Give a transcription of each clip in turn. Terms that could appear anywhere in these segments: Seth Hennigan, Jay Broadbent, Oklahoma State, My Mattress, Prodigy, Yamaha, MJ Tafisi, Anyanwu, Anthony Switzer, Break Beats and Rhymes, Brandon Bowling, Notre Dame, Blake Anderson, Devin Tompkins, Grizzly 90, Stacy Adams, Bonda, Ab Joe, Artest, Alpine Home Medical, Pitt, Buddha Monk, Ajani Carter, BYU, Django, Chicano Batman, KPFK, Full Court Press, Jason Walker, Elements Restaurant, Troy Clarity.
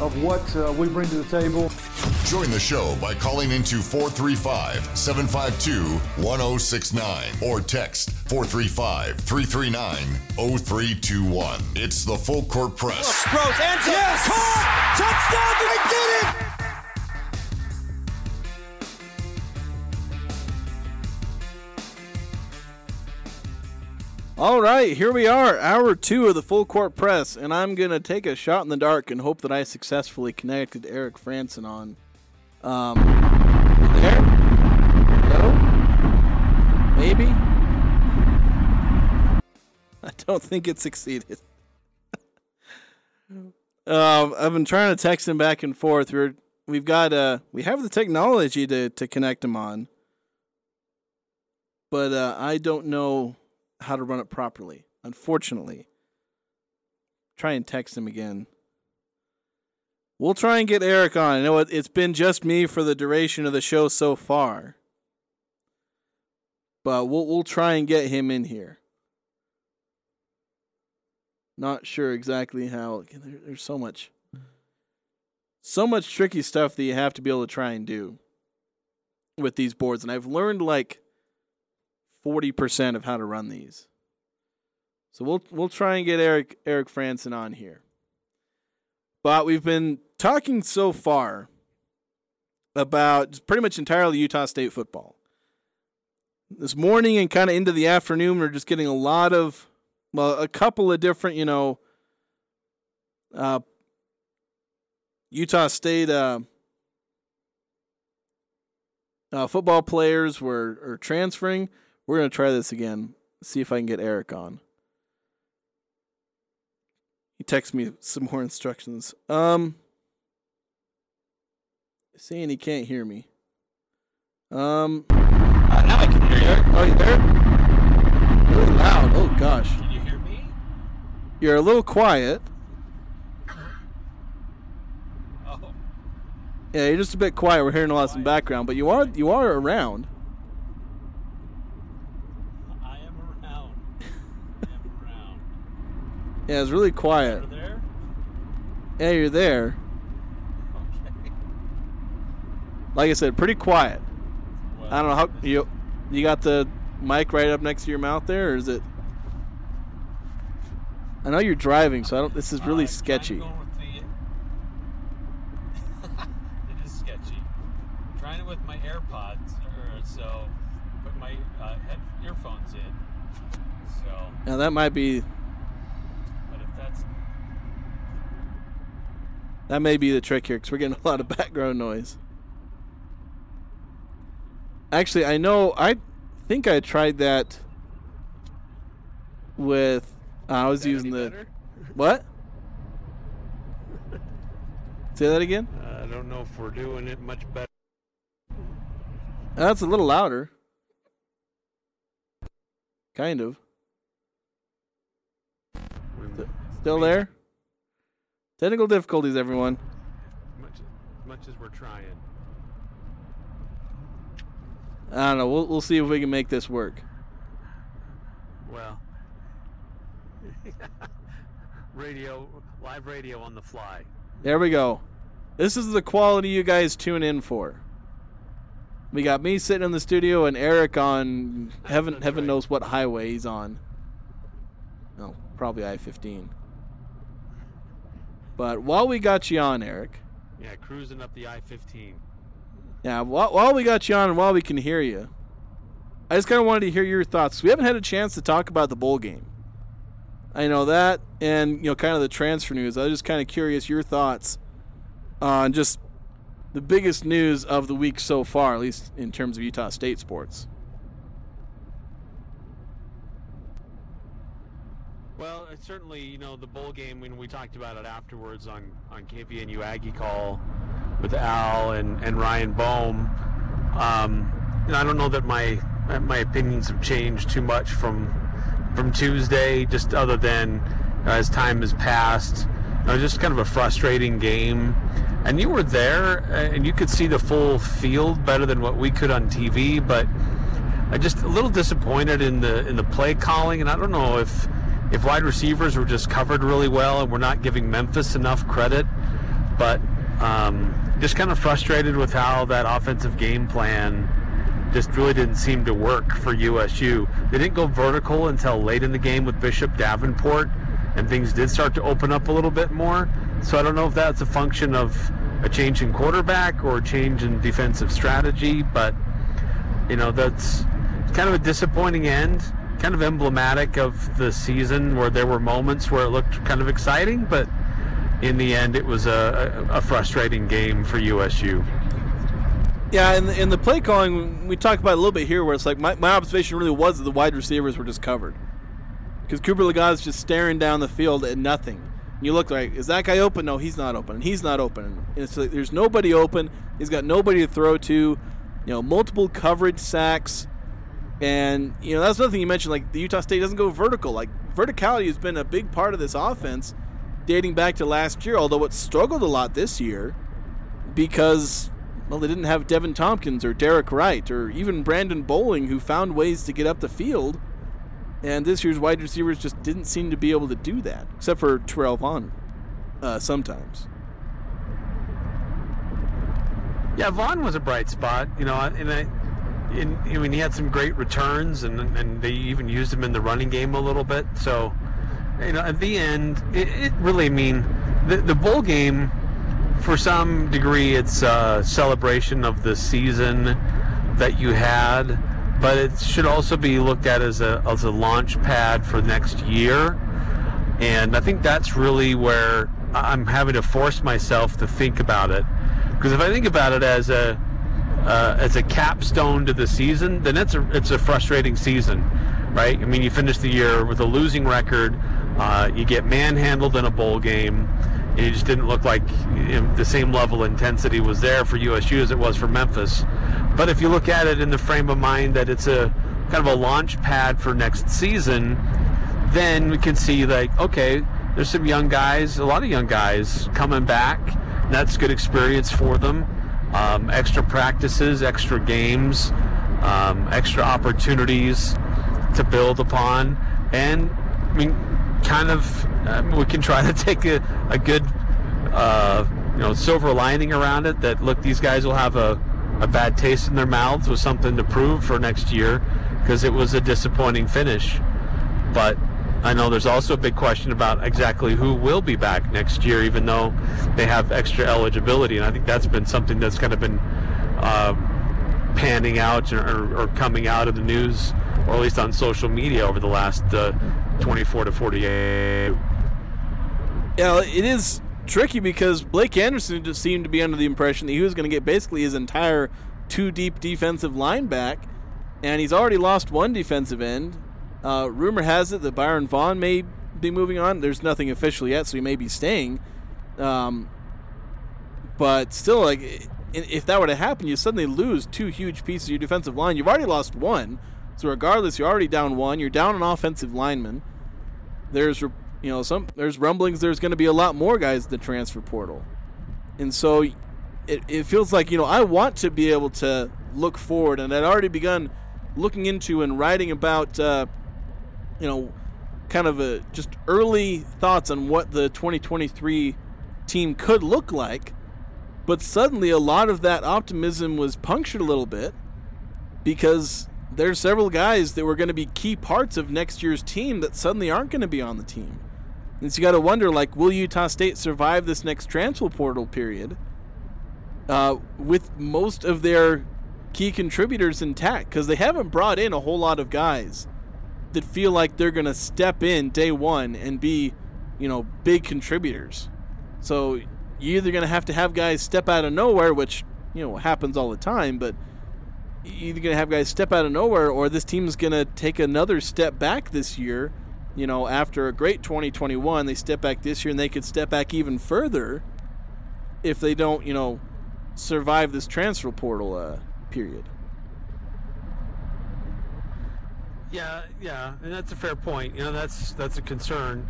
of what we bring to the table. Join the show by calling into 435-752-1069 or text 435-339-0321. It's the Full Court Press. Rose, answer. Yes! Caught! Touchdown! They did it! All right, here we are, hour two of the Full Court Press, and I'm going to take a shot in the dark and hope that I successfully connected Eric Frandsen on. There? No? Maybe? I don't think it succeeded. I've been trying to text him back and forth. We have the technology to connect him on, but I don't know how to run it properly. Unfortunately, try and text him again. We'll try and get Eric on. I know it's been just me for the duration of the show so far, but we'll try and get him in here. Not sure exactly how. There's so much tricky stuff that you have to be able to try and do with these boards, and I've learned like 40% of how to run these. So we'll try and get Eric Frandsen on here. But we've been talking so far about pretty much entirely Utah State football. This morning and kind of into the afternoon, we're just getting a couple of different, Utah State football players were transferring. We're going to try this again, see if I can get Eric on. He texted me some more instructions. Saying he can't hear me. Now I can hear you, Eric. Are you there? You're really loud. Oh, gosh. Can you hear me? You're a little quiet. Oh. Yeah, you're just a bit quiet. We're hearing a lot of background, but you are around. Yeah, it's really quiet. Yeah, you're there. Okay. Like I said, pretty quiet. Well, I don't know how you got the mic right up next to your mouth there, or is it? I know you're driving, so I don't. This is really sketchy. It is sketchy. I'm trying it with my AirPods, so put my earphones in. So. Now that might be. That may be the trick here, because we're getting a lot of background noise. Actually, I think I tried that with... I was using the... Better? What? Say that again? I don't know if we're doing it much better. That's a little louder. Kind of. Still there? Technical difficulties, everyone. As much as we're trying. I don't know. We'll see if we can make this work. Well, live radio on the fly. There we go. This is the quality you guys tune in for. We got me sitting in the studio and Eric on heaven knows what highway he's on. Oh, probably I-15. But while we got you on, Eric. Yeah, cruising up the I-15. Yeah, while we got you on and while we can hear you, I just kind of wanted to hear your thoughts. We haven't had a chance to talk about the bowl game. I know that, and kind of the transfer news. I was just kind of curious your thoughts on just the biggest news of the week so far, at least in terms of Utah State sports. Well, it's certainly, the bowl game, when we talked about it afterwards on KPNU Aggie Call with Al and Ryan Boehm, and I don't know that my opinions have changed too much from Tuesday, just other than as time has passed. It was just kind of a frustrating game. And you were there, and you could see the full field better than what we could on TV, but I just a little disappointed in the play calling, and I don't know if wide receivers were just covered really well and we're not giving Memphis enough credit, but just kind of frustrated with how that offensive game plan just really didn't seem to work for USU. They didn't go vertical until late in the game with Bishop Davenport, and things did start to open up a little bit more. So I don't know if that's a function of a change in quarterback or a change in defensive strategy, but that's kind of a disappointing end, kind of emblematic of the season where there were moments where it looked kind of exciting, but in the end it was a frustrating game for USU. Yeah, and the play calling, we talked about a little bit here, where it's like my observation really was that the wide receivers were just covered. Because Cooper Lagarde is just staring down the field at nothing. And you look like, is that guy open? No, he's not open. And he's not open. And it's like, there's nobody open. He's got nobody to throw to. Multiple coverage sacks. And, that's another thing you mentioned, like the Utah State doesn't go vertical. Like, verticality has been a big part of this offense dating back to last year, although it struggled a lot this year because... well, they didn't have Devin Tompkins or Derek Wright or even Brandon Bowling, who found ways to get up the field. And this year's wide receivers just didn't seem to be able to do that, except for Terrell Vaughn sometimes. Yeah, Vaughn was a bright spot, and he had some great returns, and they even used him in the running game a little bit. So, at the end, it really, the bowl game, for some degree, it's a celebration of the season that you had, but it should also be looked at as a launch pad for next year. And I think that's really where I'm having to force myself to think about it, because if I think about it as a capstone to the season, then it's a frustrating season, right? You finish the year with a losing record, you get manhandled in a bowl game. It just didn't look like the same level of intensity was there for USU as it was for Memphis. But if you look at it in the frame of mind that it's a kind of a launch pad for next season, then we can see there's some young guys, a lot of young guys coming back. And that's good experience for them. Extra practices, extra games, extra opportunities to build upon. And we can try to take a good silver lining around it, that look, these guys will have a bad taste in their mouths with something to prove for next year, because it was a disappointing finish. But I know there's also a big question about exactly who will be back next year, even though they have extra eligibility, and I think that's been something that's kind of been panning out or coming out of the news, or at least on social media, over the last 24 to 48. Yeah, it is tricky because Blake Anderson just seemed to be under the impression that he was going to get basically his entire two-deep defensive line back, and he's already lost one defensive end. Rumor has it that Byron Vaughn may be moving on. There's nothing official yet, so he may be staying. But still, if that were to happen, you suddenly lose two huge pieces of your defensive line. You've already lost one. So regardless, you're already down one. You're down an offensive lineman. There's rumblings there's going to be a lot more guys in the transfer portal, and so it feels like I want to be able to look forward, and I'd already begun looking into and writing about just early thoughts on what the 2023 team could look like, but suddenly a lot of that optimism was punctured a little bit because there's several guys that were going to be key parts of next year's team that suddenly aren't going to be on the team. And so you got to wonder, will Utah State survive this next transfer portal period with most of their key contributors intact? Because they haven't brought in a whole lot of guys that feel like they're going to step in day one and be, big contributors. So you're either going to have guys step out of nowhere, which, happens all the time, but either going to have guys step out of nowhere, or this team's going to take another step back this year. After a great 2021, they step back this year, and they could step back even further if they don't, survive this transfer portal period. Yeah, and that's a fair point. That's a concern.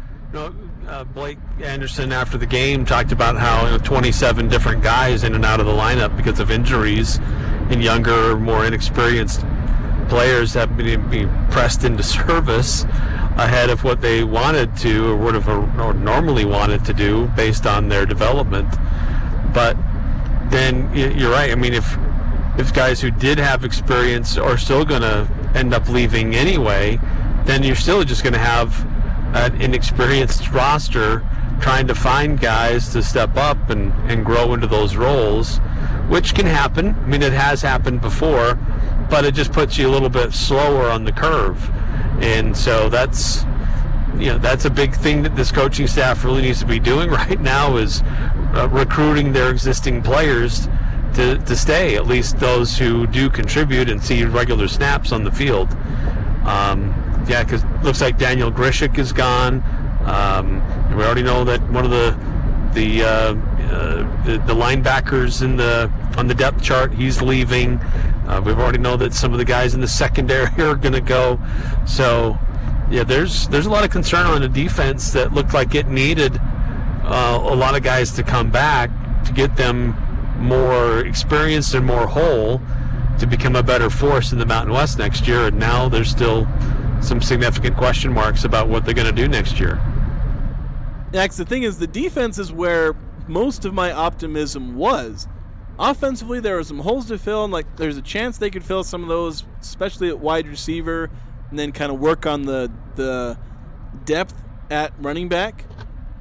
Blake Anderson after the game talked about how 27 different guys in and out of the lineup because of injuries, and younger, more inexperienced players have been pressed into service ahead of what they wanted to or would have or normally wanted to do based on their development. But then you're right. I mean, if guys who did have experience are still going to end up leaving anyway, then you're still just going to have an inexperienced roster trying to find guys to step up and grow into those roles, which can happen. I mean, it has happened before, but it just puts you a little bit slower on the curve. And so that's a big thing that this coaching staff really needs to be doing right now is recruiting their existing players to stay, at least those who do contribute and see regular snaps on the field. Because it looks like Daniel Grishik is gone. And we already know that one of the linebackers on the depth chart, he's leaving. We've already know that some of the guys in the secondary are going to go. So, yeah, there's a lot of concern on the defense that looked like it needed a lot of guys to come back to get them more experienced and more whole to become a better force in the Mountain West next year. And now there's still some significant question marks about what they're going to do next year. Next, the thing is, the defense is where most of my optimism was. Offensively, there were some holes to fill, and there's a chance they could fill some of those, especially at wide receiver, and then kind of work on the depth at running back.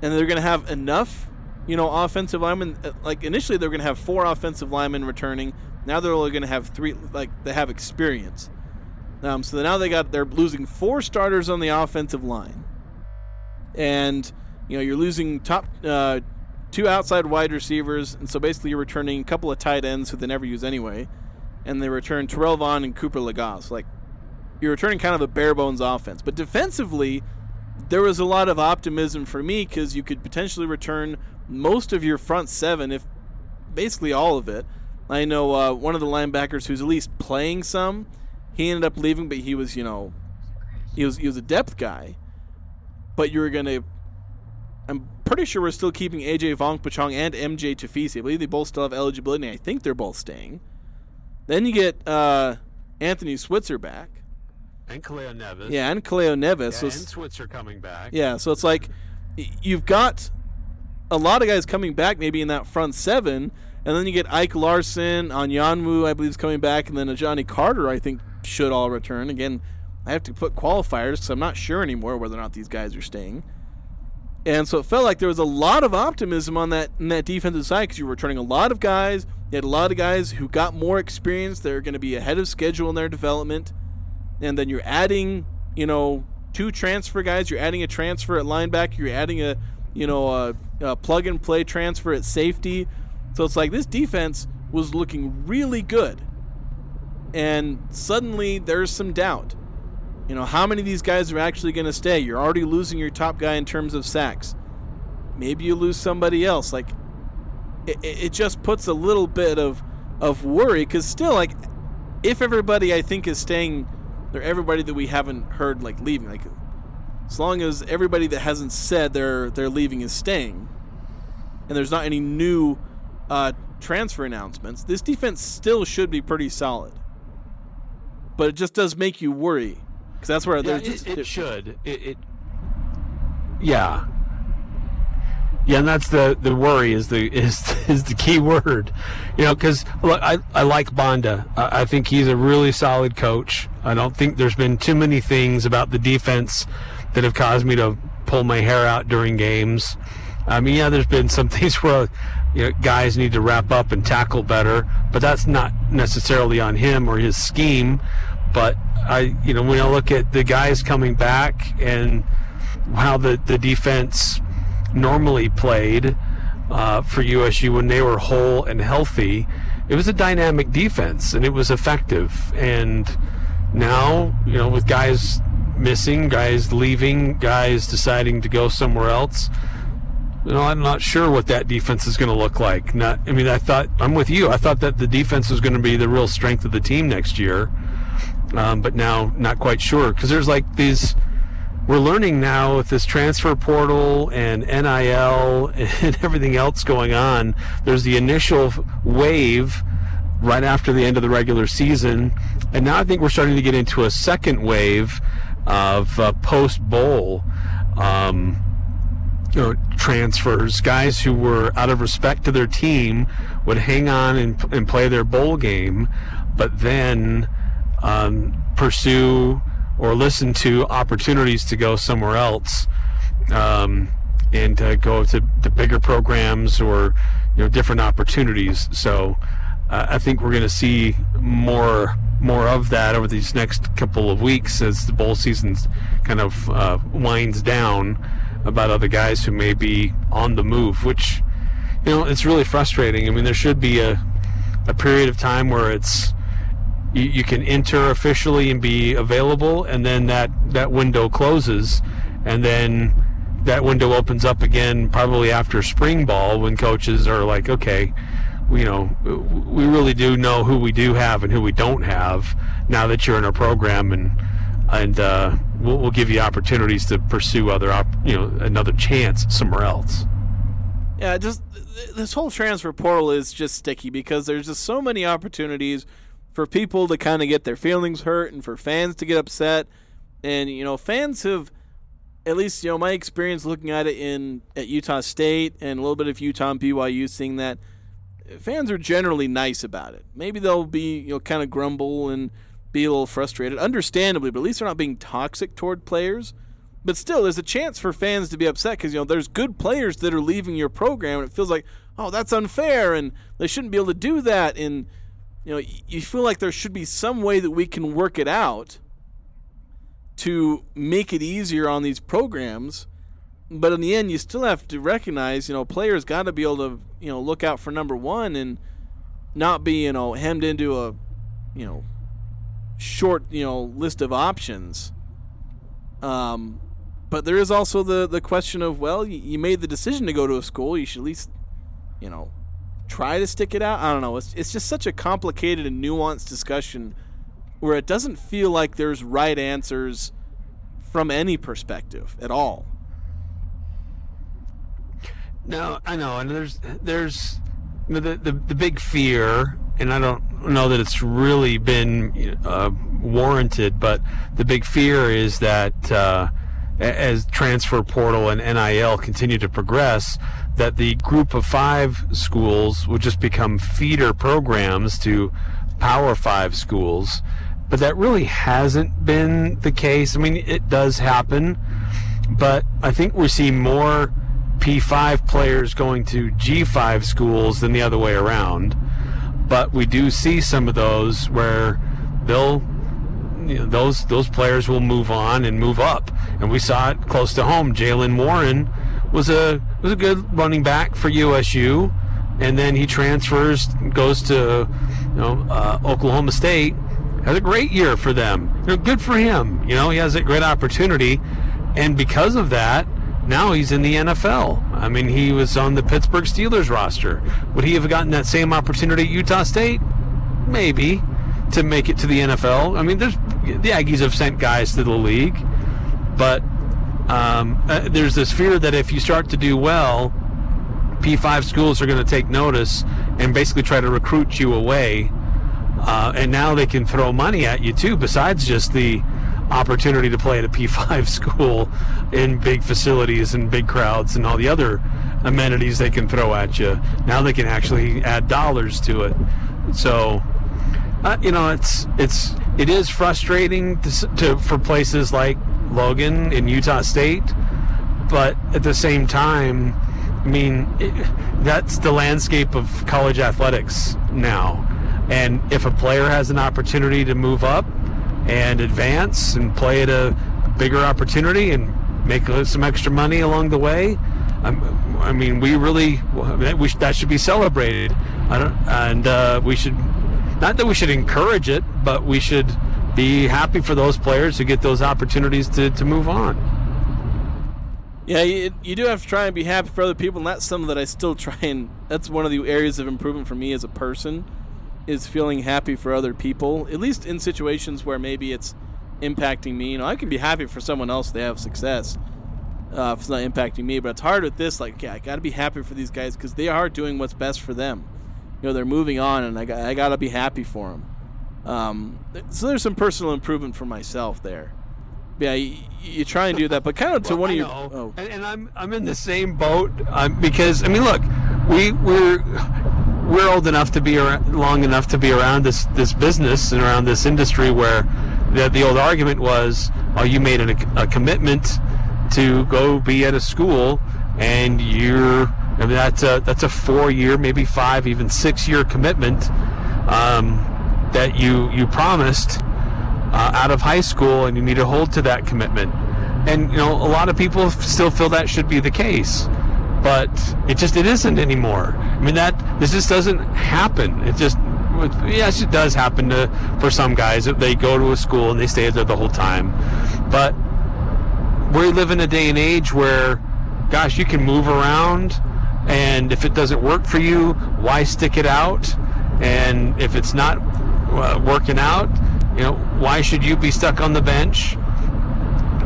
And they're going to have enough, offensive linemen. Initially, they're going to have 4 offensive linemen returning. Now they're only going to have 3. They have experience. So now they're losing 4 starters on the offensive line, and you're losing top 2 outside wide receivers, and so basically you're returning a couple of tight ends who they never use anyway, and they return Terrell Vaughn and Cooper Lagarde. So you're returning kind of a bare bones offense. But defensively, there was a lot of optimism for me because you could potentially return most of your front 7, if basically all of it. I know one of the linebackers who's at least playing some. He ended up leaving, but he was, he was a depth guy. But I'm pretty sure we're still keeping AJ Vongpachong and MJ Tafisi. I believe they both still have eligibility, and I think they're both staying. Then you get Anthony Switzer back. And Kaleo Nevis. Yeah, and Kaleo Nevis. Yeah, and Switzer coming back. Yeah, so it's you've got a lot of guys coming back maybe in that front 7, and then you get Ike Larson, Anyanwu, I believe, is coming back, and then Ajani Carter, I think, should all return. Again, I have to put qualifiers because I'm not sure anymore whether or not these guys are staying. And so it felt like there was a lot of optimism on that defensive side because you were returning a lot of guys. You had a lot of guys who got more experience. They're going to be ahead of schedule in their development. And then you're adding, 2 transfer guys. You're adding a transfer at linebacker. You're adding a plug-and-play transfer at safety. So it's this defense was looking really good. And suddenly there's some doubt. How many of these guys are actually going to stay? You're already losing your top guy in terms of sacks. Maybe you lose somebody else. It just puts a little bit of worry because still, if everybody I think is staying, or everybody that we haven't heard leaving, as long as everybody that hasn't said they're leaving is staying, and there's not any new transfer announcements, this defense still should be pretty solid. But it just does make you worry because that's where and that's the worry is the key word, because look, I like Bonda. I think he's a really solid coach. I don't think there's been too many things about the defense that have caused me to pull my hair out during games. I mean, yeah, there's been some things where guys need to wrap up and tackle better, but that's not necessarily on him or his scheme. But when I look at the guys coming back and how the defense normally played for USU when they were whole and healthy, it was a dynamic defense and it was effective. And now, with guys missing, guys leaving, guys deciding to go somewhere else, I'm not sure what that defense is going to look like. I'm with you. I thought that the defense was going to be the real strength of the team next year, but now not quite sure because there's these we're learning now with this transfer portal and NIL and everything else going on, there's the initial wave right after the end of the regular season. And now I think we're starting to get into a second wave of post-bowl transfers. Guys who were, out of respect to their team, would hang on and play their bowl game, but then pursue or listen to opportunities to go somewhere else and to go to bigger programs or different opportunities. So I think we're going to see more of that over these next couple of weeks as the bowl season kind of winds down, about other guys who may be on the move, which, it's really frustrating. I mean, there should be a period of time where it's you can enter officially and be available, and then that window closes, and then that window opens up again probably after spring ball, when coaches are like, okay, we really do know who we do have and who we don't have now that you're in our program, and we'll give you opportunities to pursue another chance somewhere else. Yeah, just this whole transfer portal is just sticky, because there's just so many opportunities for people to kind of get their feelings hurt and for fans to get upset. And, fans have, at least, my experience looking at it at Utah State and a little bit of Utah and BYU, seeing that fans are generally nice about it. Maybe they'll be, kind of grumble and be a little frustrated, understandably, but at least they're not being toxic toward players. But still, there's a chance for fans to be upset because, there's good players that are leaving your program, and it feels like, oh, that's unfair, and they shouldn't be able to do that, and you feel like there should be some way that we can work it out to make it easier on these programs. But in the end, you still have to recognize, players got to be able to, look out for number one and not be, hemmed into a, short, list of options. But there is also the question of, well, you made the decision to go to a school. You should at least, try to stick it out. I don't know. It's just such a complicated and nuanced discussion where it doesn't feel like there's right answers from any perspective at all. No, I know. And there's the big fear, and I don't know that it's really been warranted, but the big fear is that as transfer portal and NIL continue to progress, that the group of five schools would just become feeder programs to power five schools. But that really hasn't been the case. I mean, it does happen, but I think we're seeing more P5 players going to G5 schools than the other way around. But we do see some of those where those players will move on and move up, and we saw it close to home. Jalen Warren was a good running back for USU, and then he transfers, goes to Oklahoma State, has a great year for them. Good for him. He has a great opportunity, and because of that, now he's in the NFL. I mean, he was on the Pittsburgh Steelers roster. Would he have gotten that same opportunity at Utah State? Maybe, to make it to the NFL. I mean, the Aggies have sent guys to the league, but there's this fear that if you start to do well, P5 schools are going to take notice and basically try to recruit you away. And now they can throw money at you, too, besides just the opportunity to play at a P5 school in big facilities and big crowds and all the other amenities they can throw at you. Now they can actually add dollars to it. So, it is frustrating for places like Logan and Utah State, but at the same time, I mean, that's the landscape of college athletics now. And if a player has an opportunity to move up and advance and play at a bigger opportunity and make some extra money along the way, I mean, that should be celebrated. We should, not that we should encourage it, but we should be happy for those players who get those opportunities to move on. Yeah, you do have to try and be happy for other people, and that's something that I still try, and that's one of the areas of improvement for me as a person, is feeling happy for other people, at least in situations where maybe it's impacting me. You know, I can be happy for someone else they have success if it's not impacting me. But it's hard with this. Like, okay, I got to be happy for these guys because they are doing what's best for them. You know, they're moving on, and I got to be happy for them. So there's some personal improvement for myself there. Yeah, you try and do that, but kind of to and I'm in the same boat because I mean, look, we're old enough to be around, long enough to be around this business and around this industry where the old argument was, oh, you made a commitment to go be at a school, and that's a 4-year, maybe 5, even 6-year commitment that you promised. Out of high school, and you need to hold to that commitment. And you know, a lot of people still feel that should be the case, but it isn't anymore. I mean, this just doesn't happen. Yes, it does happen for some guys if they go to a school and they stay there the whole time. But we live in a day and age where, gosh, you can move around, and if it doesn't work for you, why stick it out? And if it's not working out, you know, why should you be stuck on the bench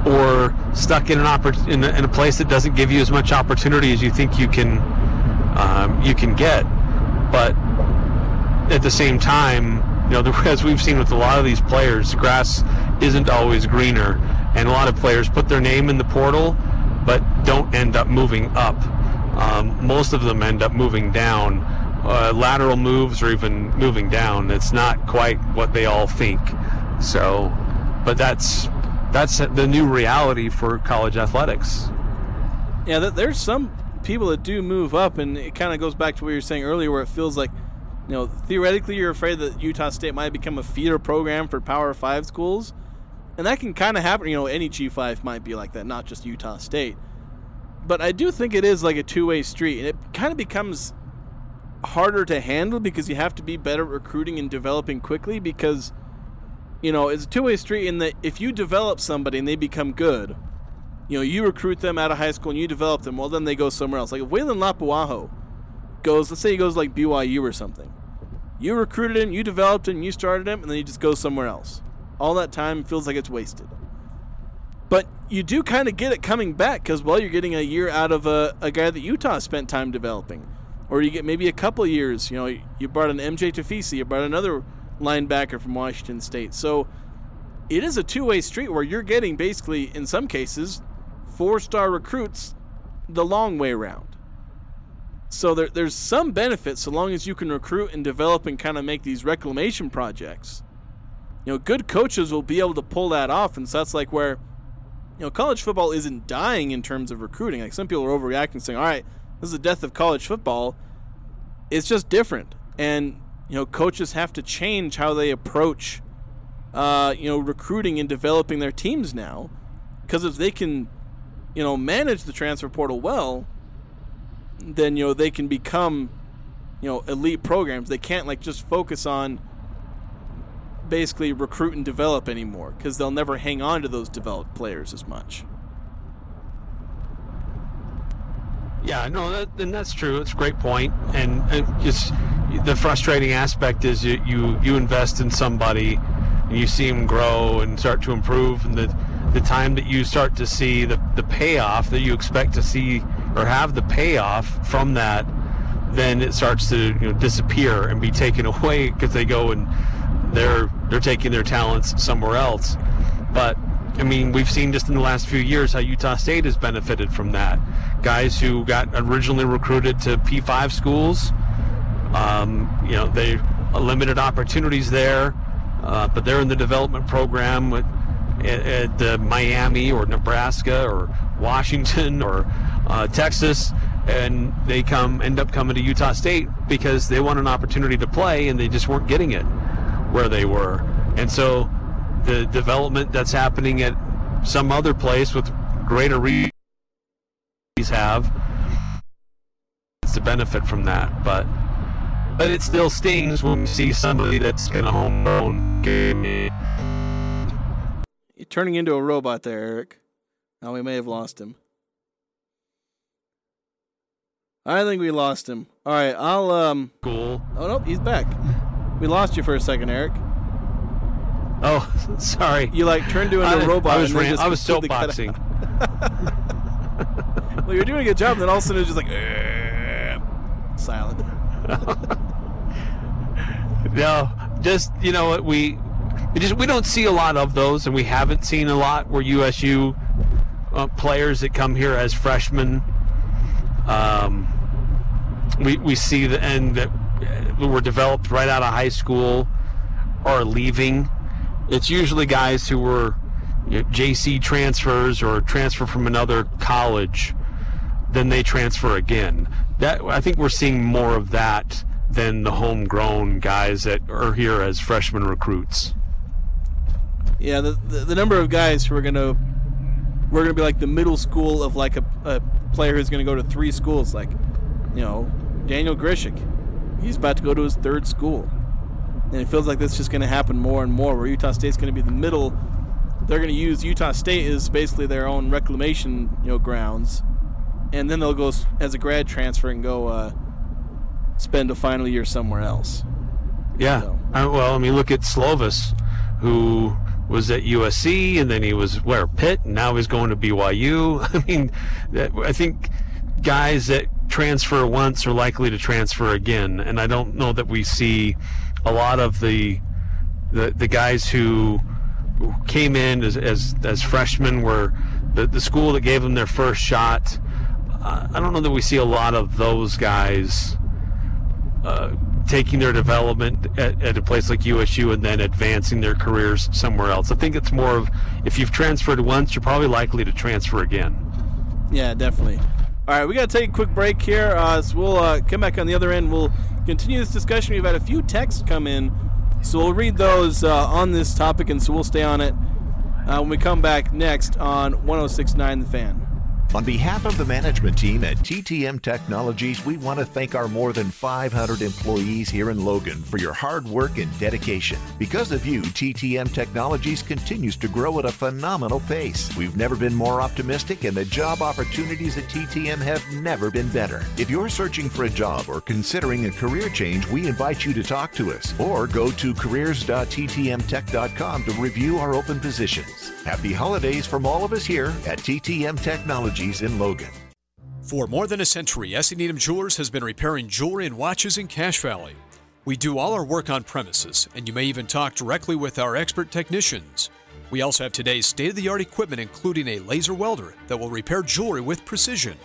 or stuck in a place that doesn't give you as much opportunity as you think you can get? But at the same time, you know, as we've seen with a lot of these players, grass isn't always greener, and a lot of players put their name in the portal but don't end up moving up. Most of them end up moving down. Lateral moves or even moving down. It's not quite what they all think. So, but that's the new reality for college athletics. Yeah, there's some people that do move up, and it kind of goes back to what you were saying earlier, where it feels like, you know, theoretically you're afraid that Utah State might become a feeder program for Power 5 schools, and that can kind of happen. You know, any G5 might be like that, not just Utah State. But I do think it is like a two-way street, and it kind of becomes harder to handle because you have to be better at recruiting and developing quickly, because, you know, it's a two-way street in that if you develop somebody and they become good, you know, you recruit them out of high school and you develop them, well, then they go somewhere else. Like if Waylon Lapuaho goes, let's say he goes like BYU or something, you recruited him, you developed him, you started him, and then he just goes somewhere else. All that time feels like it's wasted. But you do kind of get it coming back because, well, you're getting a year out of a guy that Utah spent time developing. Or you get maybe a couple years, you know, you brought an MJ Tafisi, you brought another linebacker from Washington State. So it is a two-way street where you're getting basically, in some cases, 4-star recruits the long way around. So there's some benefit so long as you can recruit and develop and kind of make these reclamation projects. You know, good coaches will be able to pull that off, and so that's like where, you know, college football isn't dying in terms of recruiting. Like some people are overreacting saying, all right, this is the death of college football. It's just different, and you know, coaches have to change how they approach, you know, recruiting and developing their teams now, because if they can, you know, manage the transfer portal well, then you know they can become, you know, elite programs. They can't like just focus on basically recruit and develop anymore, because they'll never hang on to those developed players as much. Yeah, no, and that's true. It's a great point. And just the frustrating aspect is you invest in somebody and you see them grow and start to improve, and the time that you start to see the payoff that you expect to see or have the payoff from that, then it starts to, you know, disappear and be taken away because they go and they're taking their talents somewhere else. But I mean, we've seen just in the last few years how Utah State has benefited from that. Guys who got originally recruited to P5 schools, you know, they limited opportunities there, but they're in the development program at Miami or Nebraska or Washington or Texas, and they end up coming to Utah State because they want an opportunity to play, and they just weren't getting it where they were. And so the development that's happening at some other place with greater reach have to benefit from that, but it still stings when we see somebody that's gonna homegrown game. You're turning into a robot there, Eric. Now we may have lost him. I think we lost him. All right, I'll Cool. Oh no, he's back. We lost you for a second, Eric. Oh, sorry. You like turned into a robot. I was soapboxing. Well, you're doing a good job, and then all of a sudden it's just like silent. No, just you know what we don't see a lot of those, and we haven't seen a lot where USU players that come here as freshmen. We see the end that were developed right out of high school or leaving. It's usually guys who were JC transfers or transfer from another college, then they transfer again. That I think we're seeing more of that than the homegrown guys that are here as freshman recruits. Yeah, the number of guys who are we're gonna be like the middle school of like a player who's gonna go to three schools, like Daniel Grishik. He's about to go to his third school, and it feels like that's just gonna happen more and more. Where Utah State's gonna be the middle. They're going to use Utah State as basically their own reclamation, grounds, and then they'll go as a grad transfer and go spend a final year somewhere else. Yeah. So. Look at Slovis, who was at USC, and then he was Pitt, and now he's going to BYU. I think guys that transfer once are likely to transfer again, and I don't know that we see a lot of the guys who came in as freshmen were the school that gave them their first shot. I don't know that we see a lot of those guys taking their development at a place like USU and then advancing their careers somewhere else. I think it's more of if you've transferred once, you're probably likely to transfer again. Yeah, definitely. All right, we got to take a quick break here. So we'll come back on the other end. We'll continue this discussion. We've had a few texts come in. So we'll read those on this topic, and so we'll stay on it when we come back next on 106.9 The Fan. On behalf of the management team at TTM Technologies, we want to thank our more than 500 employees here in Logan for your hard work and dedication. Because of you, TTM Technologies continues to grow at a phenomenal pace. We've never been more optimistic, and the job opportunities at TTM have never been better. If you're searching for a job or considering a career change, we invite you to talk to us or go to careers.ttmtech.com to review our open positions. Happy holidays from all of us here at TTM Technologies in Logan. For more than a century, Essie Needham Jewelers has been repairing jewelry and watches in Cache Valley. We do all our work on premises, and you may even talk directly with our expert technicians. We also have today's state-of-the-art equipment, including a laser welder that will repair jewelry with precision.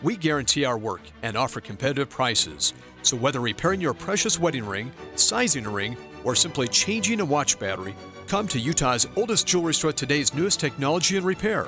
We guarantee our work and offer competitive prices. So whether repairing your precious wedding ring, sizing a ring, or simply changing a watch battery, come to Utah's oldest jewelry store, today's newest technology and repair.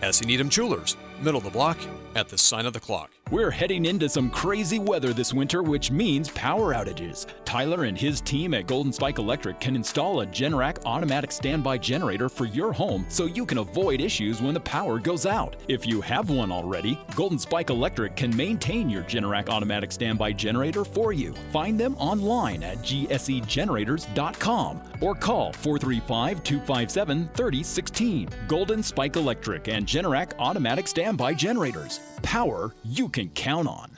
Essie Needham Jewelers. Middle of the block, at the sign of the clock. We're heading into some crazy weather this winter, which means power outages. Tyler and his team at Golden Spike Electric can install a Generac automatic standby generator for your home so you can avoid issues when the power goes out. If you have one already, Golden Spike Electric can maintain your Generac automatic standby generator for you. Find them online at gsegenerators.com or call 435-257-3016. Golden Spike Electric and Generac automatic standby generators. Power you can count on.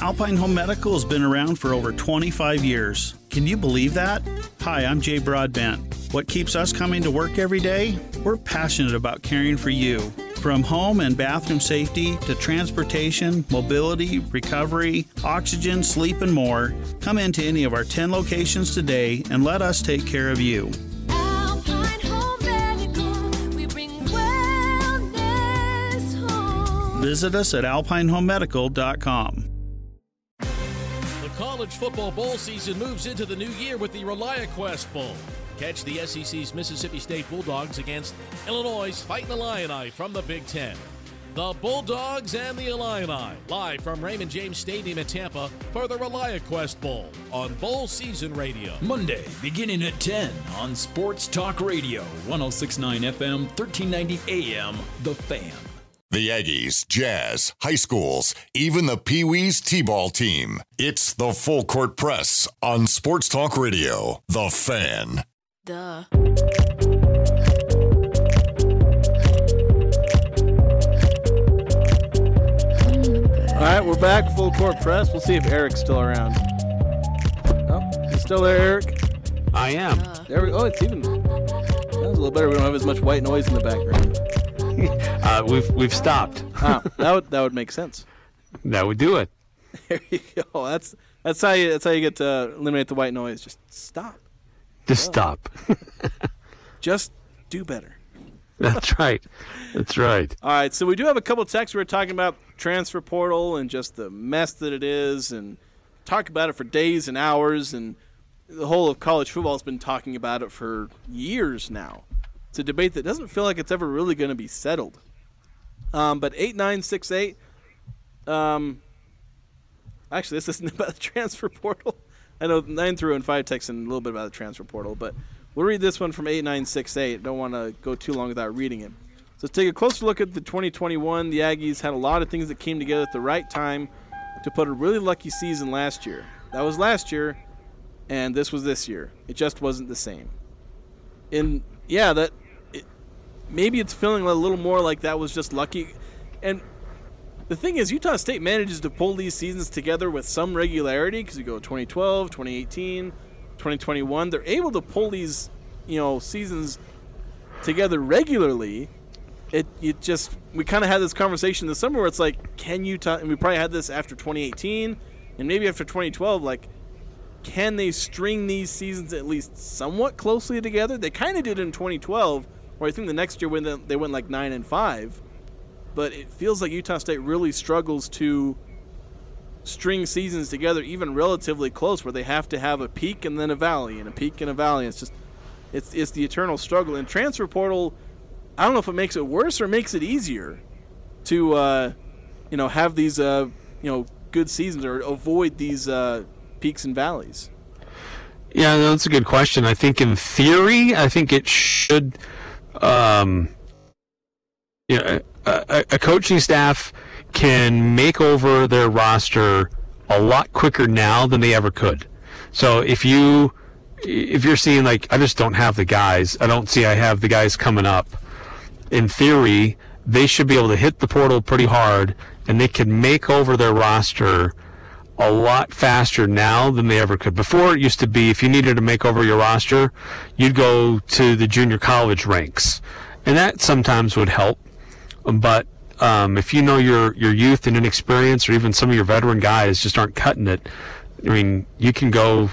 Alpine Home Medical has been around for over 25 years. Can you believe that? Hi, I'm Jay Broadbent. What keeps us coming to work every day? We're passionate about caring for you. From home and bathroom safety to transportation, mobility, recovery, oxygen, sleep, and more, come into any of our 10 locations today and let us take care of you. Visit us at alpinehomemedical.com. The college football bowl season moves into the new year with the ReliaQuest Bowl. Catch the SEC's Mississippi State Bulldogs against Illinois' Fighting Illini from the Big Ten. The Bulldogs and the Illini, live from Raymond James Stadium in Tampa for the ReliaQuest Bowl on Bowl Season Radio. Monday, beginning at 10 on Sports Talk Radio, 106.9 FM, 1390 AM, The Fan. The Aggies, Jazz, high schools, even the Pee Wees T-ball team. It's the Full Court Press on Sports Talk Radio. The Fan. Duh. All right, we're back, Full Court Press. We'll see if Eric's still around. Oh, you still there, Eric? I am. There we go. Oh, it's even. That was a little better. We don't have as much white noise in the background. We've stopped. That would make sense. That would do it. There you go. That's how you get to eliminate the white noise. Just stop. Just stop. Just do better. That's right. All right, so we do have a couple texts. We were talking about transfer portal and just the mess that it is, and talk about it for days and hours, and the whole of college football has been talking about it for years now. It's a debate that doesn't feel like it's ever really going to be settled. But 8968, actually, this isn't about the transfer portal. I know 9 through and 5 texts and a little bit about the transfer portal, but we'll read this one from 8968. Don't want to go too long without reading it. So let's take a closer look at the 2021. The Aggies had a lot of things that came together at the right time to put a really lucky season last year. That was last year, and this was this year. It just wasn't the same. And, yeah, maybe it's feeling a little more like that was just lucky. And the thing is, Utah State manages to pull these seasons together with some regularity, because you go 2012, 2018, 2021. They're able to pull these, seasons together regularly. We kind of had this conversation this summer where it's like, can Utah, and we probably had this after 2018 and maybe after 2012, like, can they string these seasons at least somewhat closely together? They kind of did in 2012, or I think the next year when they went like 9-5, but it feels like Utah State really struggles to string seasons together, even relatively close, where they have to have a peak and then a valley and a peak and a valley. It's just, it's the eternal struggle. And transfer portal, I don't know if it makes it worse or makes it easier to, have these, good seasons or avoid these peaks and valleys. Yeah, that's a good question. I think in theory, it should, a coaching staff can make over their roster a lot quicker now than they ever could. So if you're seeing like, I just don't have the guys. I have the guys coming up. In theory, they should be able to hit the portal pretty hard, and they can make over their roster a lot faster now than they ever could. Before, it used to be if you needed to make over your roster, you'd go to the junior college ranks, and that sometimes would help. But if you know your youth and inexperience, or even some of your veteran guys just aren't cutting it, I mean, you can go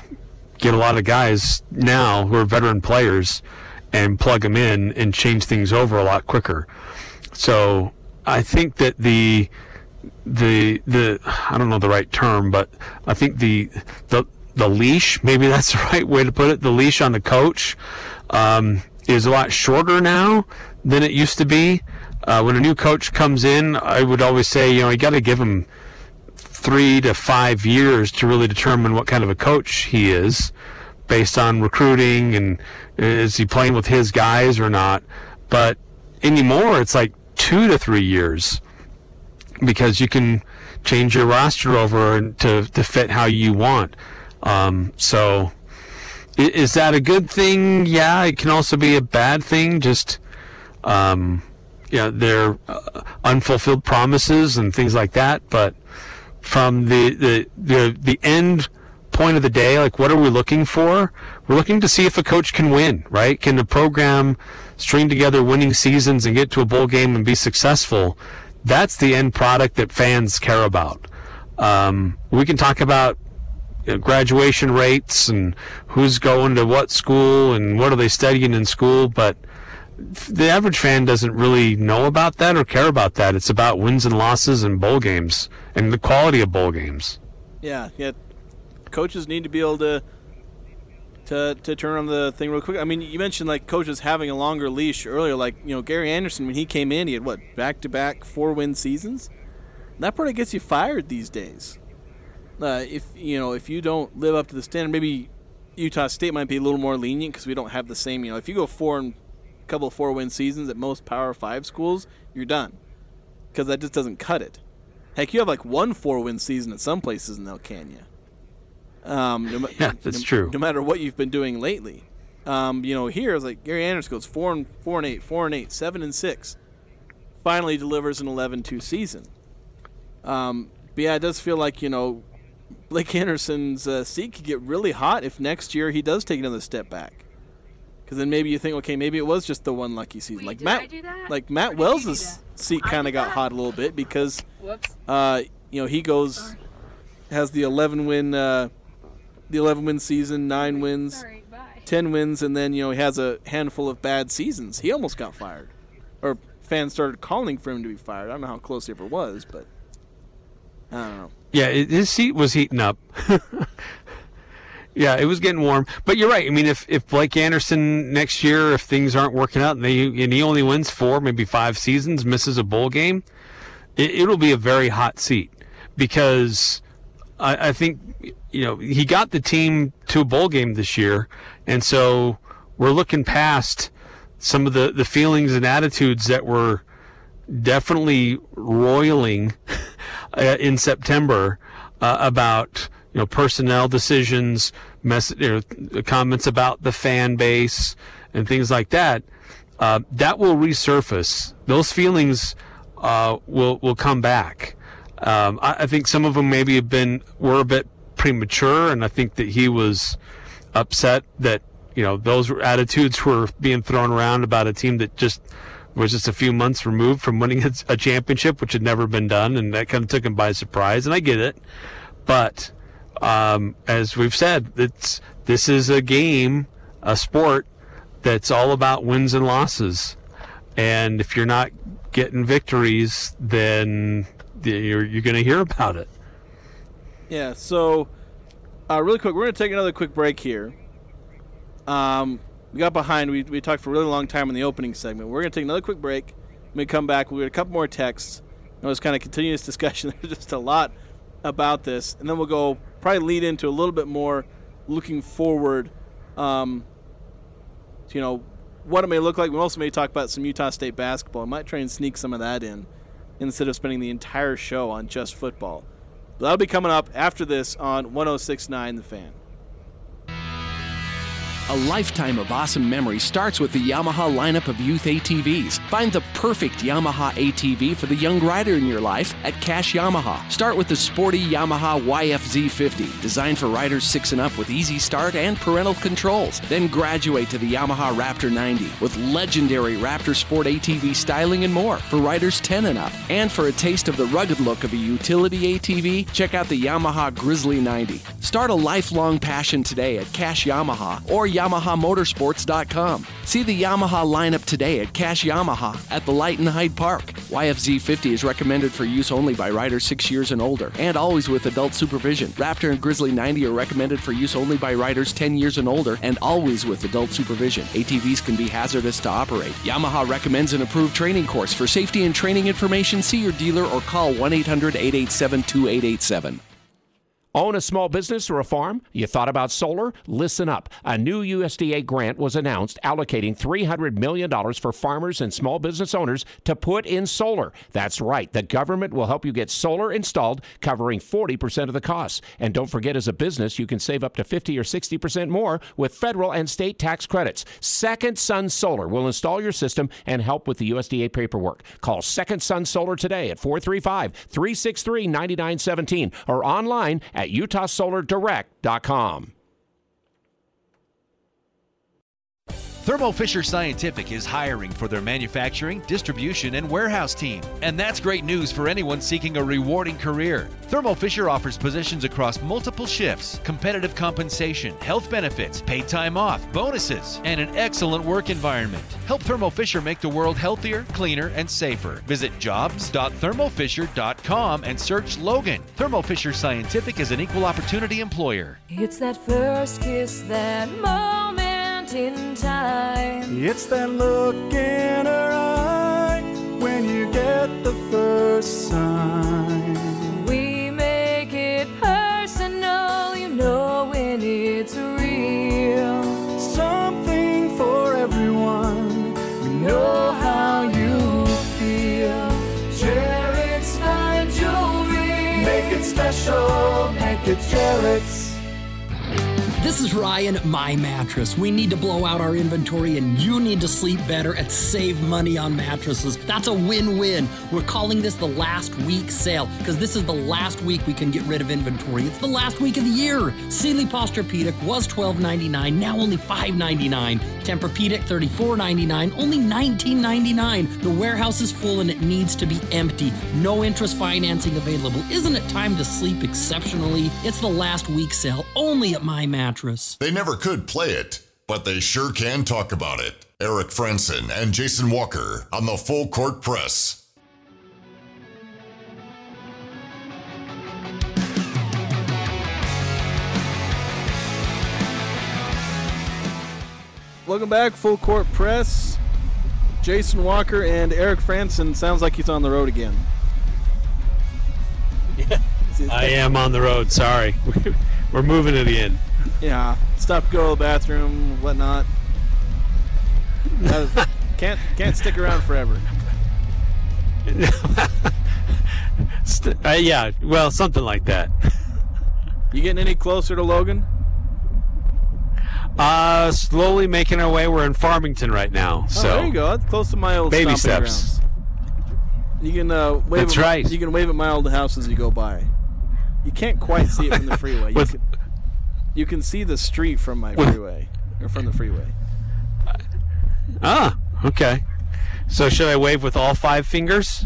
get a lot of guys now who are veteran players and plug them in and change things over a lot quicker. So I think that the I don't know the right term, but I think the leash, maybe that's the right way to put it, the leash on the coach is a lot shorter now than it used to be. When a new coach comes in, I would always say, you got to give him 3 to 5 years to really determine what kind of a coach he is, based on recruiting and is he playing with his guys or not. But anymore, it's like 2 to 3 years because you can change your roster over to fit how you want. So is that a good thing? Yeah, it can also be a bad thing. Just, they're unfulfilled promises and things like that. But from the end point of the day, like, what are we looking for? We're looking to see if a coach can win, right? Can the program string together winning seasons and get to a bowl game and be successful? That's the end product that fans care about. We can talk about graduation rates and who's going to what school and what are they studying in school, but the average fan doesn't really know about that or care about that. It's about wins and losses and bowl games and the quality of bowl games. Yeah. Coaches need to be able to turn on the thing real quick. I mean, you mentioned like coaches having a longer leash earlier. Like, Gary Anderson, when he came in, he had back-to-back 4-win seasons. That probably gets you fired these days. If you don't live up to the standard, maybe Utah State might be a little more lenient because we don't have the same. If you go 4-win seasons at most Power 5 schools, you're done because that just doesn't cut it. Heck, you have like 1 4-win season at some places in El Canyon. True. No matter what you've been doing lately, here it's like Gary Anderson goes 4-8, 4-8, 7-6, finally delivers an 11-2 season. But yeah, it does feel like Blake Anderson's seat could get really hot if next year he does take another step back. Because then maybe you think, okay, maybe it was just the one lucky season. Wait, Matt Wells' seat kind of got hot a little bit because, he goes, has the 11-win season, 9 wins, 10 wins, and then, he has a handful of bad seasons. He almost got fired. Or fans started calling for him to be fired. I don't know how close he ever was, but I don't know. Yeah, his seat was heating up. Yeah, it was getting warm. But you're right. I mean, if Blake Anderson next year, if things aren't working out, and he only wins 4, maybe 5 seasons, misses a bowl game, it'll be a very hot seat because I think, he got the team to a bowl game this year. And so we're looking past some of the feelings and attitudes that were definitely roiling in September about personnel decisions, comments about the fan base and things like that. That will resurface. Those feelings will come back. I think some of them maybe were a bit premature, and I think that he was upset that those attitudes were being thrown around about a team that was just a few months removed from winning a championship, which had never been done, and that kind of took him by surprise, and I get it. But as we've said, this is a game, a sport, that's all about wins and losses. And if you're not getting victories, then you're going to hear about it. Yeah, so really quick, we're going to take another quick break here. We got behind. We talked for a really long time in the opening segment. We're going to take another quick break. When we come back, we'll get a couple more texts. And just kind of continue this discussion. There's just a lot about this. And then we'll go probably lead into a little bit more looking forward to, what it may look like. We also may talk about some Utah State basketball. I might try and sneak some of that in instead of spending the entire show on just football. But that'll be coming up after this on 106.9 The Fan. A lifetime of awesome memories starts with the Yamaha lineup of youth ATVs. Find the perfect Yamaha ATV for the young rider in your life at Cash Yamaha. Start with the sporty Yamaha YFZ50, designed for riders 6 and up with easy start and parental controls. Then graduate to the Yamaha Raptor 90 with legendary Raptor Sport ATV styling and more for riders 10 and up. And for a taste of the rugged look of a utility ATV, check out the Yamaha Grizzly 90. Start a lifelong passion today at Cash Yamaha or YamahaMotorsports.com. See the Yamaha lineup today at Cache Yamaha at the Light in Hyde Park. YFZ50 is recommended for use only by riders 6 years and older and always with adult supervision. Raptor and Grizzly 90 are recommended for use only by riders 10 years and older and always with adult supervision. ATVs can be hazardous to operate. Yamaha recommends an approved training course. For safety and training information, see your dealer or call 1-800-887-2887. Own a small business or a farm? You thought about solar? Listen up. A new USDA grant was announced allocating $300 million for farmers and small business owners to put in solar. That's right. The government will help you get solar installed, covering 40% of the costs. And don't forget, as a business, you can save up to 50 or 60% more with federal and state tax credits. Second Sun Solar will install your system and help with the USDA paperwork. Call Second Sun Solar today at 435-363-9917 or online at utahsolardirect.com. Thermo Fisher Scientific is hiring for their manufacturing, distribution, and warehouse team. And that's great news for anyone seeking a rewarding career. Thermo Fisher offers positions across multiple shifts, competitive compensation, health benefits, paid time off, bonuses, and an excellent work environment. Help Thermo Fisher make the world healthier, cleaner, and safer. Visit jobs.thermofisher.com and search Logan. Thermo Fisher Scientific is an equal opportunity employer. It's that first kiss, that moment in time. It's that look in her eye when you get the first sign. We make it personal, you know when it's real. Something for everyone, we know how you feel. Jared's Fine Jewelry. Make it special, make it Jared's. This is Ryan, My Mattress. We need to blow out our inventory and you need to sleep better and save money on mattresses. That's a win-win. We're calling this the last week sale because this is the last week we can get rid of inventory. It's the last week of the year. Sealy Posturepedic was $12.99, now only $5.99. Tempur-Pedic $34.99, only $19.99. The warehouse is full and it needs to be empty. No interest financing available. Isn't it time to sleep exceptionally? It's the last week sale only at My Mattress. They never could play it, but they sure can talk about it. Eric Frandsen and Jason Walker on the Full Court Press. Welcome back, Full Court Press. Jason Walker and Eric Frandsen. Sounds like he's on the road again. Yeah, I am on the road. Sorry, we're moving it in. Yeah, stop, go to the bathroom, whatnot. Can't stick around forever. Yeah, well, something like that. You getting any closer to Logan? Slowly making our way. We're in Farmington right now. So there you go. That's close to my old baby steps. Grounds. You can wave. That's right. You can wave at my old house as you go by. You can't quite see it from the freeway. You can see the street from my freeway, or from the freeway. Ah, okay. So should I wave with all five fingers?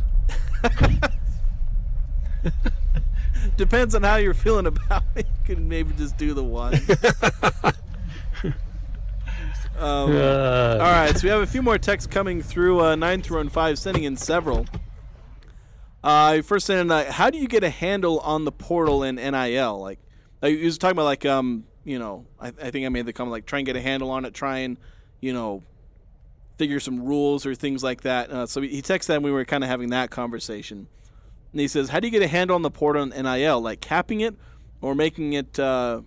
Depends on how you're feeling about it. You can maybe just do the one. All right, so we have a few more texts coming through. 9-5, sending in several. First sending in, how do you get a handle on the portal in NIL? He was talking about, I think I made the comment, try and get a handle on it, try and, figure some rules or things like that. So he texted that, and we were kind of having that conversation. And he says, how do you get a handle on the portal on NIL? Like capping it or making it far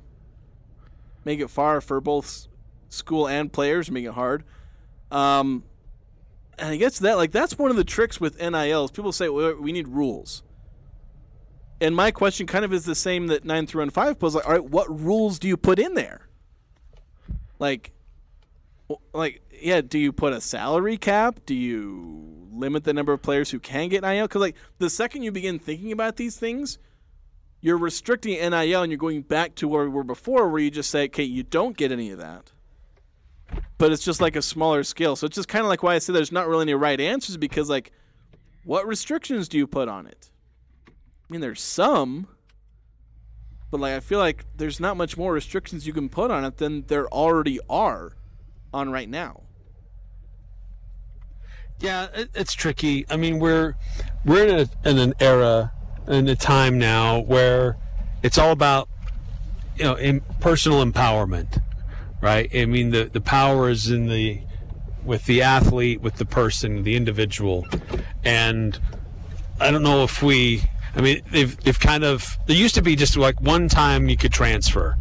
for both school and players, make it hard? And I guess that, that's one of the tricks with NIL is people say, well, we need rules. And my question kind of is the same that 9-5 posed. All right, what rules do you put in there? Do you put a salary cap? Do you limit the number of players who can get NIL? Because, the second you begin thinking about these things, you're restricting NIL and you're going back to where we were before where you just say, okay, you don't get any of that. But it's just a smaller scale. So it's just kind of why I say there's not really any right answers because, what restrictions do you put on it? I mean, there's some, but I feel like there's not much more restrictions you can put on it than there already are on right now. Yeah, it's tricky. I mean, we're in an era and a time now where it's all about personal empowerment, right? I mean, the power is with the athlete, with the person, the individual, and I don't know if we. I mean, they've kind of – there used to be just one time you could transfer,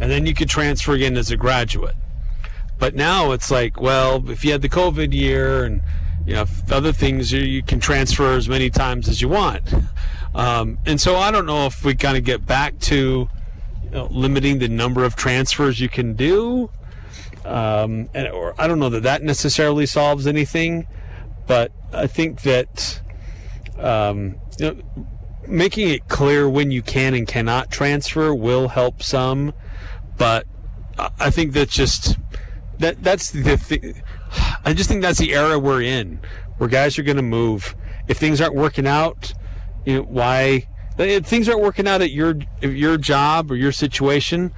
and then you could transfer again as a graduate. But now it's if you had the COVID year and, other things, you can transfer as many times as you want. And so I don't know if we kind of get back to limiting the number of transfers you can do. Or I don't know that necessarily solves anything, but I think that making it clear when you can and cannot transfer will help some, but I think that's the era we're in, where guys are going to move. If things aren't working out, if things aren't working out at your job or your situation,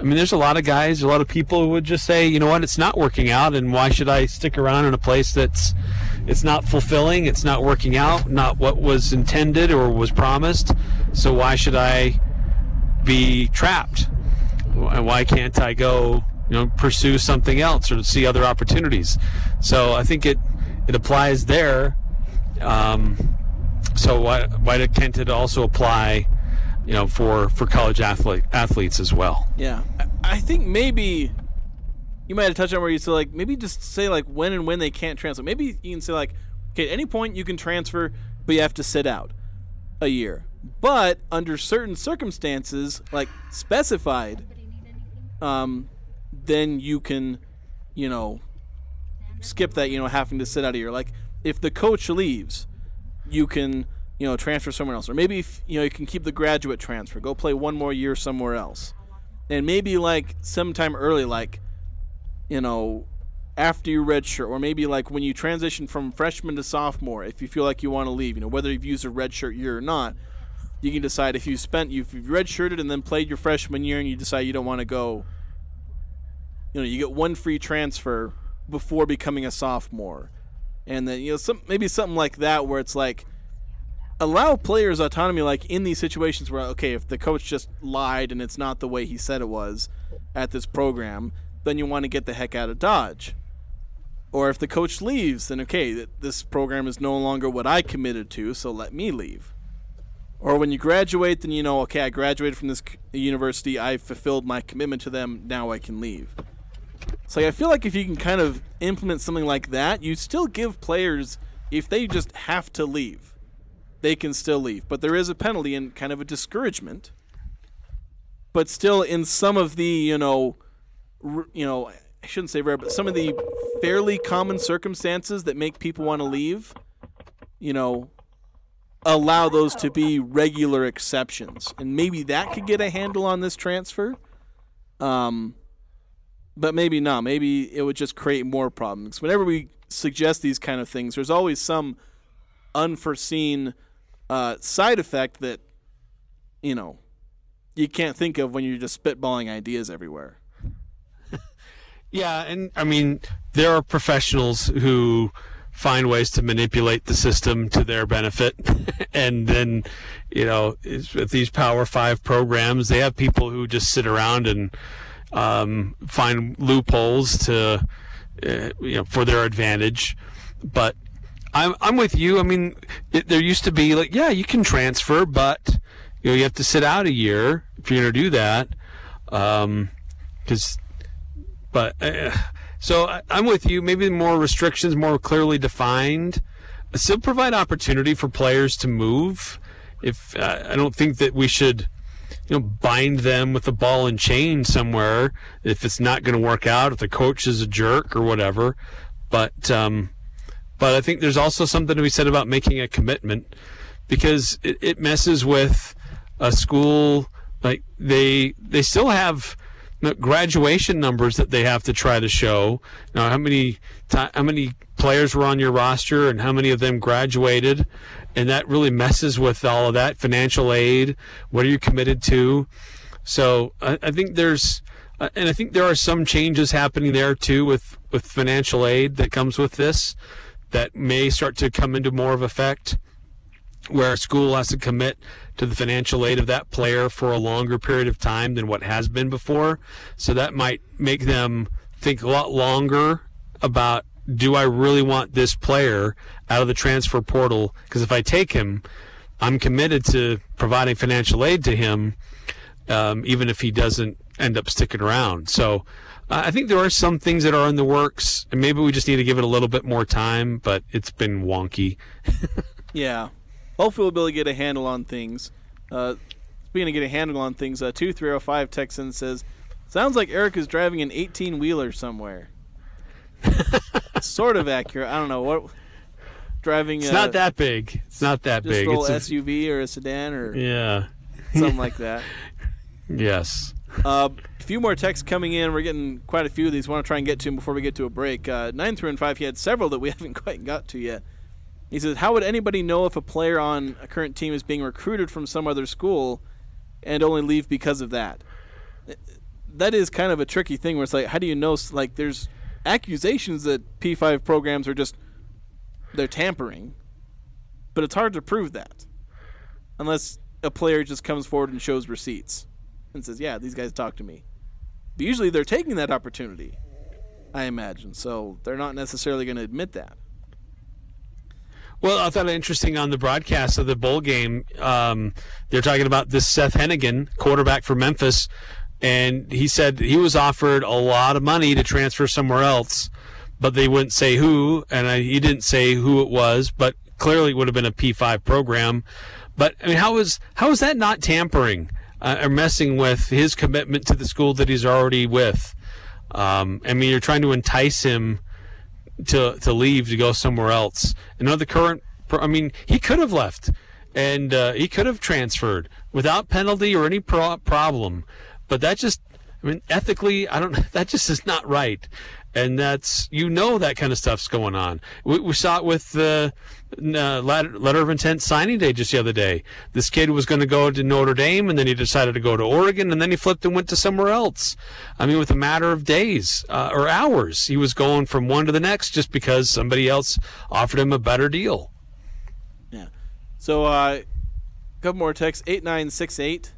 I mean, there's a lot of people who would just say, you know what, it's not working out, and why should I stick around in a place it's not fulfilling, it's not working out, not what was intended or was promised, so why should I be trapped? Why can't I go, pursue something else or see other opportunities? So I think it applies there. So why can't it also apply for college athletes as well? Yeah. I think maybe you might have touched on where you said, maybe just say, when and when they can't transfer. Maybe you can say, okay, at any point you can transfer, but you have to sit out a year. But under certain circumstances, specified, then you can, you know, skip that, you know, having to sit out of here. Like, if the coach leaves, you can, you know, transfer somewhere else. Or maybe, if, you know, you can keep the graduate transfer. Go play one more year somewhere else. And maybe, like, sometime early, like, you know, after you redshirt, or maybe, like, when you transition from freshman to sophomore, if you feel like you want to leave, you know, whether you've used a redshirt year or not, you can decide if you spent, if you've redshirted and then played your freshman year and you decide you don't want to go, you know, you get one free transfer before becoming a sophomore. And then, you know, some, maybe something like that where it's like, allow players autonomy, like in these situations where, okay, if the coach just lied and it's not the way he said it was at this program, then you want to get the heck out of Dodge. Or if the coach leaves, then, okay, this program is no longer what I committed to, so let me leave. Or when you graduate, then you know, okay, I graduated from this university, I fulfilled my commitment to them, now I can leave. So I feel like if you can kind of implement something like that, you still give players, if they just have to leave, they can still leave. But there is a penalty and kind of a discouragement. But still in some of the, I shouldn't say rare, but some of the fairly common circumstances that make people want to leave, you know, allow those to be regular exceptions. And maybe that could get a handle on this transfer. But maybe not. Maybe it would just create more problems. Whenever we suggest these kind of things, there's always some unforeseen side effect that, you know, you can't think of when you're just spitballing ideas everywhere. Yeah, and I mean, there are professionals who find ways to manipulate the system to their benefit. And then, you know, with these Power 5 programs, they have people who just sit around and find loopholes to, for their advantage. But I'm with you. I mean, there used to be like, yeah, you can transfer, but, you know, you have to sit out a year if you're going to do that. So I'm with you. Maybe more restrictions, more clearly defined. Still provide opportunity for players to move. If I don't think that we should, bind them with a ball and chain somewhere if it's not going to work out, if the coach is a jerk or whatever. But I think there's also something to be said about making a commitment, because it messes with a school. Like they still have graduation numbers that they have to try to show. Now, how many players were on your roster and how many of them graduated, and that really messes with all of that financial aid. What are you committed to? So I think there are some changes happening there too with financial aid that comes with this that may start to come into more of effect, where a school has to commit to the financial aid of that player for a longer period of time than what has been before. So that might make them think a lot longer about, do I really want this player out of the transfer portal? Because if I take him, I'm committed to providing financial aid to him, even if he doesn't end up sticking around. So I think there are some things that are in the works, and maybe we just need to give it a little bit more time, but it's been wonky. Yeah. Hopefully we'll be able to get a handle on things. Speaking of getting a handle on things, 2305 Texan says, sounds like Eric is driving an 18-wheeler somewhere. Sort of accurate. I don't know. Driving. It's not that big. It's not that big. Just an SUV or a sedan or something like that. Yes. A few more texts coming in. We're getting quite a few of these. Want to try and get to them before we get to a break. 9315, he had several that we haven't quite got to yet. He says, how would anybody know if a player on a current team is being recruited from some other school and only leave because of that? That is kind of a tricky thing where it's like, how do you know? Like, there's accusations that P5 programs are just, they're tampering, but it's hard to prove that unless a player just comes forward and shows receipts and says, yeah, these guys talked to me. But usually they're taking that opportunity, I imagine, so they're not necessarily going to admit that. Well, I thought it interesting on the broadcast of the bowl game, they're talking about this Seth Hennigan, quarterback for Memphis, and he said he was offered a lot of money to transfer somewhere else, but they wouldn't say who, and he didn't say who it was, but clearly it would have been a P5 program. But, I mean, how is that not tampering? are messing with his commitment to the school that he's already with. I mean, you're trying to entice him to leave, to go somewhere else. Another current, I mean, he could have left, and he could have transferred without penalty or any problem. But that just, I mean, ethically, I don't. That just is not right. And that's, you know, that kind of stuff's going on. We saw it with the letter of intent signing day just the other day. This kid was going to go to Notre Dame, and then he decided to go to Oregon, and then he flipped and went to somewhere else. I mean, with a matter of days or hours, he was going from one to the next just because somebody else offered him a better deal. Yeah. So a couple more texts. 8968.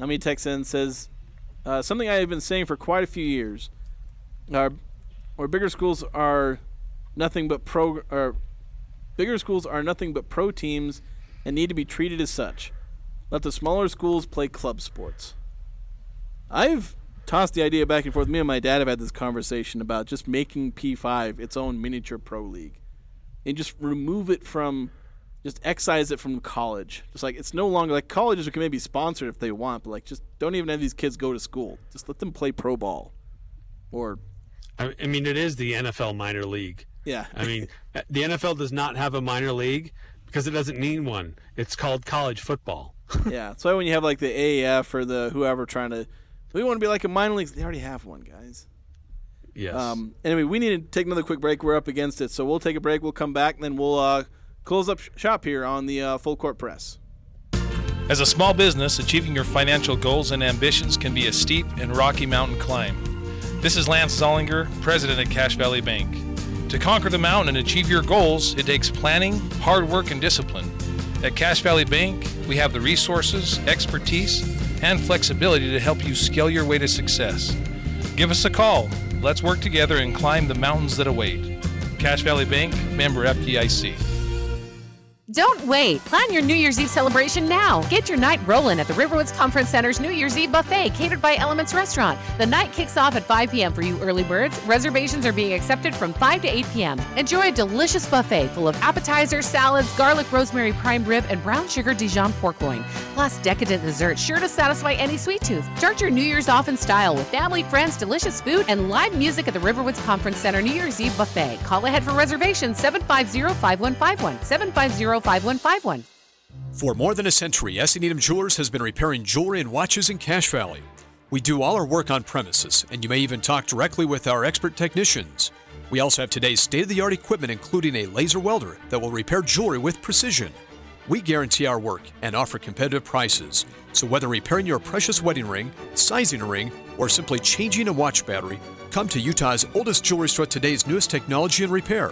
Let me text in. Says, something I have been saying for quite a few years. Bigger schools are nothing but pro teams and need to be treated as such. Let the smaller schools play club sports. I've tossed the idea back and forth. Me and my dad have had this conversation about just making P5 its own miniature pro league and just remove it from, just excise it from college. Just like, it's no longer like colleges can maybe sponsor it if they want, but like, just don't even have these kids go to school. Just let them play pro ball. Or, I mean, it is the NFL minor league. Yeah. I mean, the NFL does not have a minor league because it doesn't need one. It's called college football. Yeah. So when you have like the AAF or the whoever trying to, we want to be like a minor league. They already have one, guys. Yes. Anyway, we need to take another quick break. We're up against it. So we'll take a break. We'll come back, and then we'll close up shop here on the Full Court Press. As a small business, achieving your financial goals and ambitions can be a steep and rocky mountain climb. This is Lance Zollinger, president at Cache Valley Bank. To conquer the mountain and achieve your goals, it takes planning, hard work, and discipline. At Cache Valley Bank, we have the resources, expertise, and flexibility to help you scale your way to success. Give us a call. Let's work together and climb the mountains that await. Cache Valley Bank, member FDIC. Don't wait. Plan your New Year's Eve celebration now. Get your night rolling at the Riverwoods Conference Center's New Year's Eve buffet catered by Elements Restaurant. The night kicks off at 5 p.m. for you early birds. Reservations are being accepted from 5 to 8 p.m. Enjoy a delicious buffet full of appetizers, salads, garlic rosemary prime rib, and brown sugar Dijon pork loin. Plus decadent desserts sure to satisfy any sweet tooth. Start your New Year's off in style with family, friends, delicious food, and live music at the Riverwoods Conference Center New Year's Eve buffet. Call ahead for reservations 750-5151. 750-5151. For more than a century, Essie Needham Jewelers has been repairing jewelry and watches in Cache Valley. We do all our work on premises, and you may even talk directly with our expert technicians. We also have today's state-of-the-art equipment, including a laser welder that will repair jewelry with precision. We guarantee our work and offer competitive prices. So whether repairing your precious wedding ring, sizing a ring, or simply changing a watch battery, come to Utah's oldest jewelry store, today's newest technology and repair.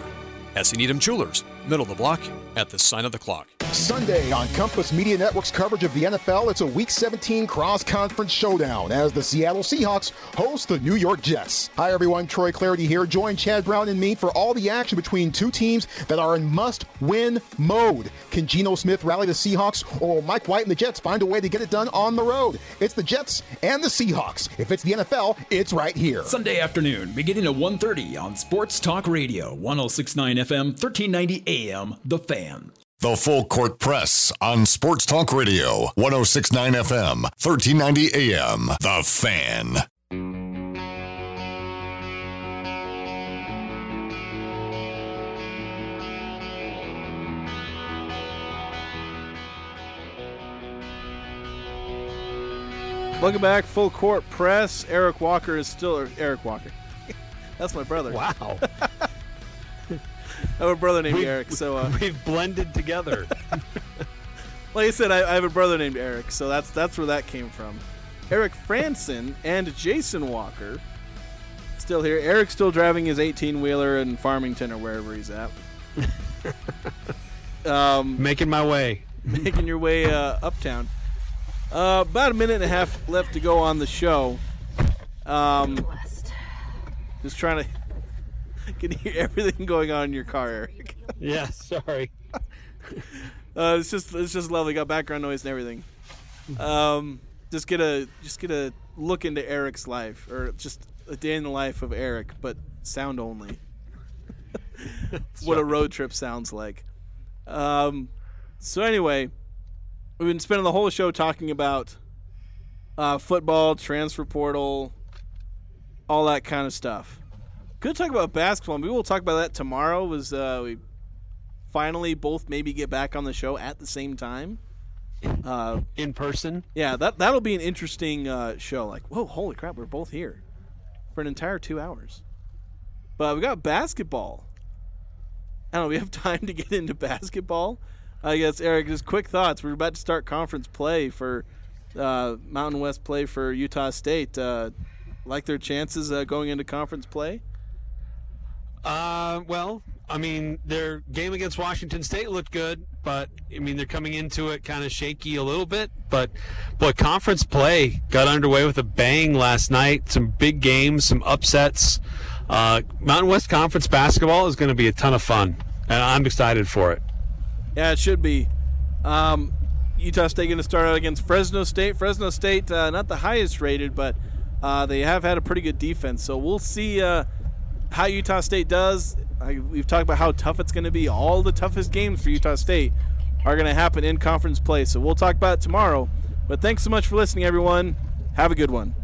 Essie Needham Jewelers, middle of the block, at the sign of the clock. Sunday on Compass Media Network's coverage of the NFL, it's a Week 17 cross-conference showdown as the Seattle Seahawks host the New York Jets. Hi, everyone. Troy Clarity here. Join Chad Brown and me for all the action between two teams that are in must-win mode. Can Geno Smith rally the Seahawks, or will Mike White and the Jets find a way to get it done on the road? It's the Jets and the Seahawks. If it's the NFL, it's right here. Sunday afternoon, beginning at 1:30 on Sports Talk Radio, 106.9 FM, 1390 AM, The Fan. The Full Court Press on Sports Talk Radio, 106.9 FM, 1390 AM, The Fan. Welcome back, Full Court Press. Eric Walker is still Eric Walker. That's my brother. Wow. I have a brother named Eric, so we've blended together. Like I said, I have a brother named Eric, so that's where that came from. Eric Frandsen and Jason Walker still here. Eric's still driving his 18-wheeler in Farmington or wherever he's at. Making your way uptown. About a minute and a half left to go on the show. Just trying to. Can hear everything going on in your car, Eric. Yeah, sorry. It's just lovely. Got background noise and everything. Just get a look into Eric's life, or just a day in the life of Eric, but sound only. What a road trip sounds like. So anyway, we've been spending the whole show talking about football, transfer portal, all that kind of stuff. Could talk about basketball. Maybe we'll talk about that tomorrow. As we finally both maybe get back on the show at the same time, in person. Yeah, that'll be an interesting show. Like, whoa, holy crap, we're both here for an entire 2 hours. But we got basketball. I don't know. We have time to get into basketball. I guess, Eric, just quick thoughts. We're about to start conference play for Mountain West play for Utah State. Like their chances going into conference play? Well, I mean, their game against Washington State looked good, but, I mean, they're coming into it kind of shaky a little bit. But, boy, conference play got underway with a bang last night. Some big games, some upsets. Mountain West Conference basketball is going to be a ton of fun, and I'm excited for it. Yeah, it should be. Utah State going to start out against Fresno State. Fresno State, not the highest rated, but they have had a pretty good defense. So we'll see how Utah State does. We've talked about how tough it's going to be. All the toughest games for Utah State are going to happen in conference play. So we'll talk about it tomorrow. But thanks so much for listening, everyone. Have a good one.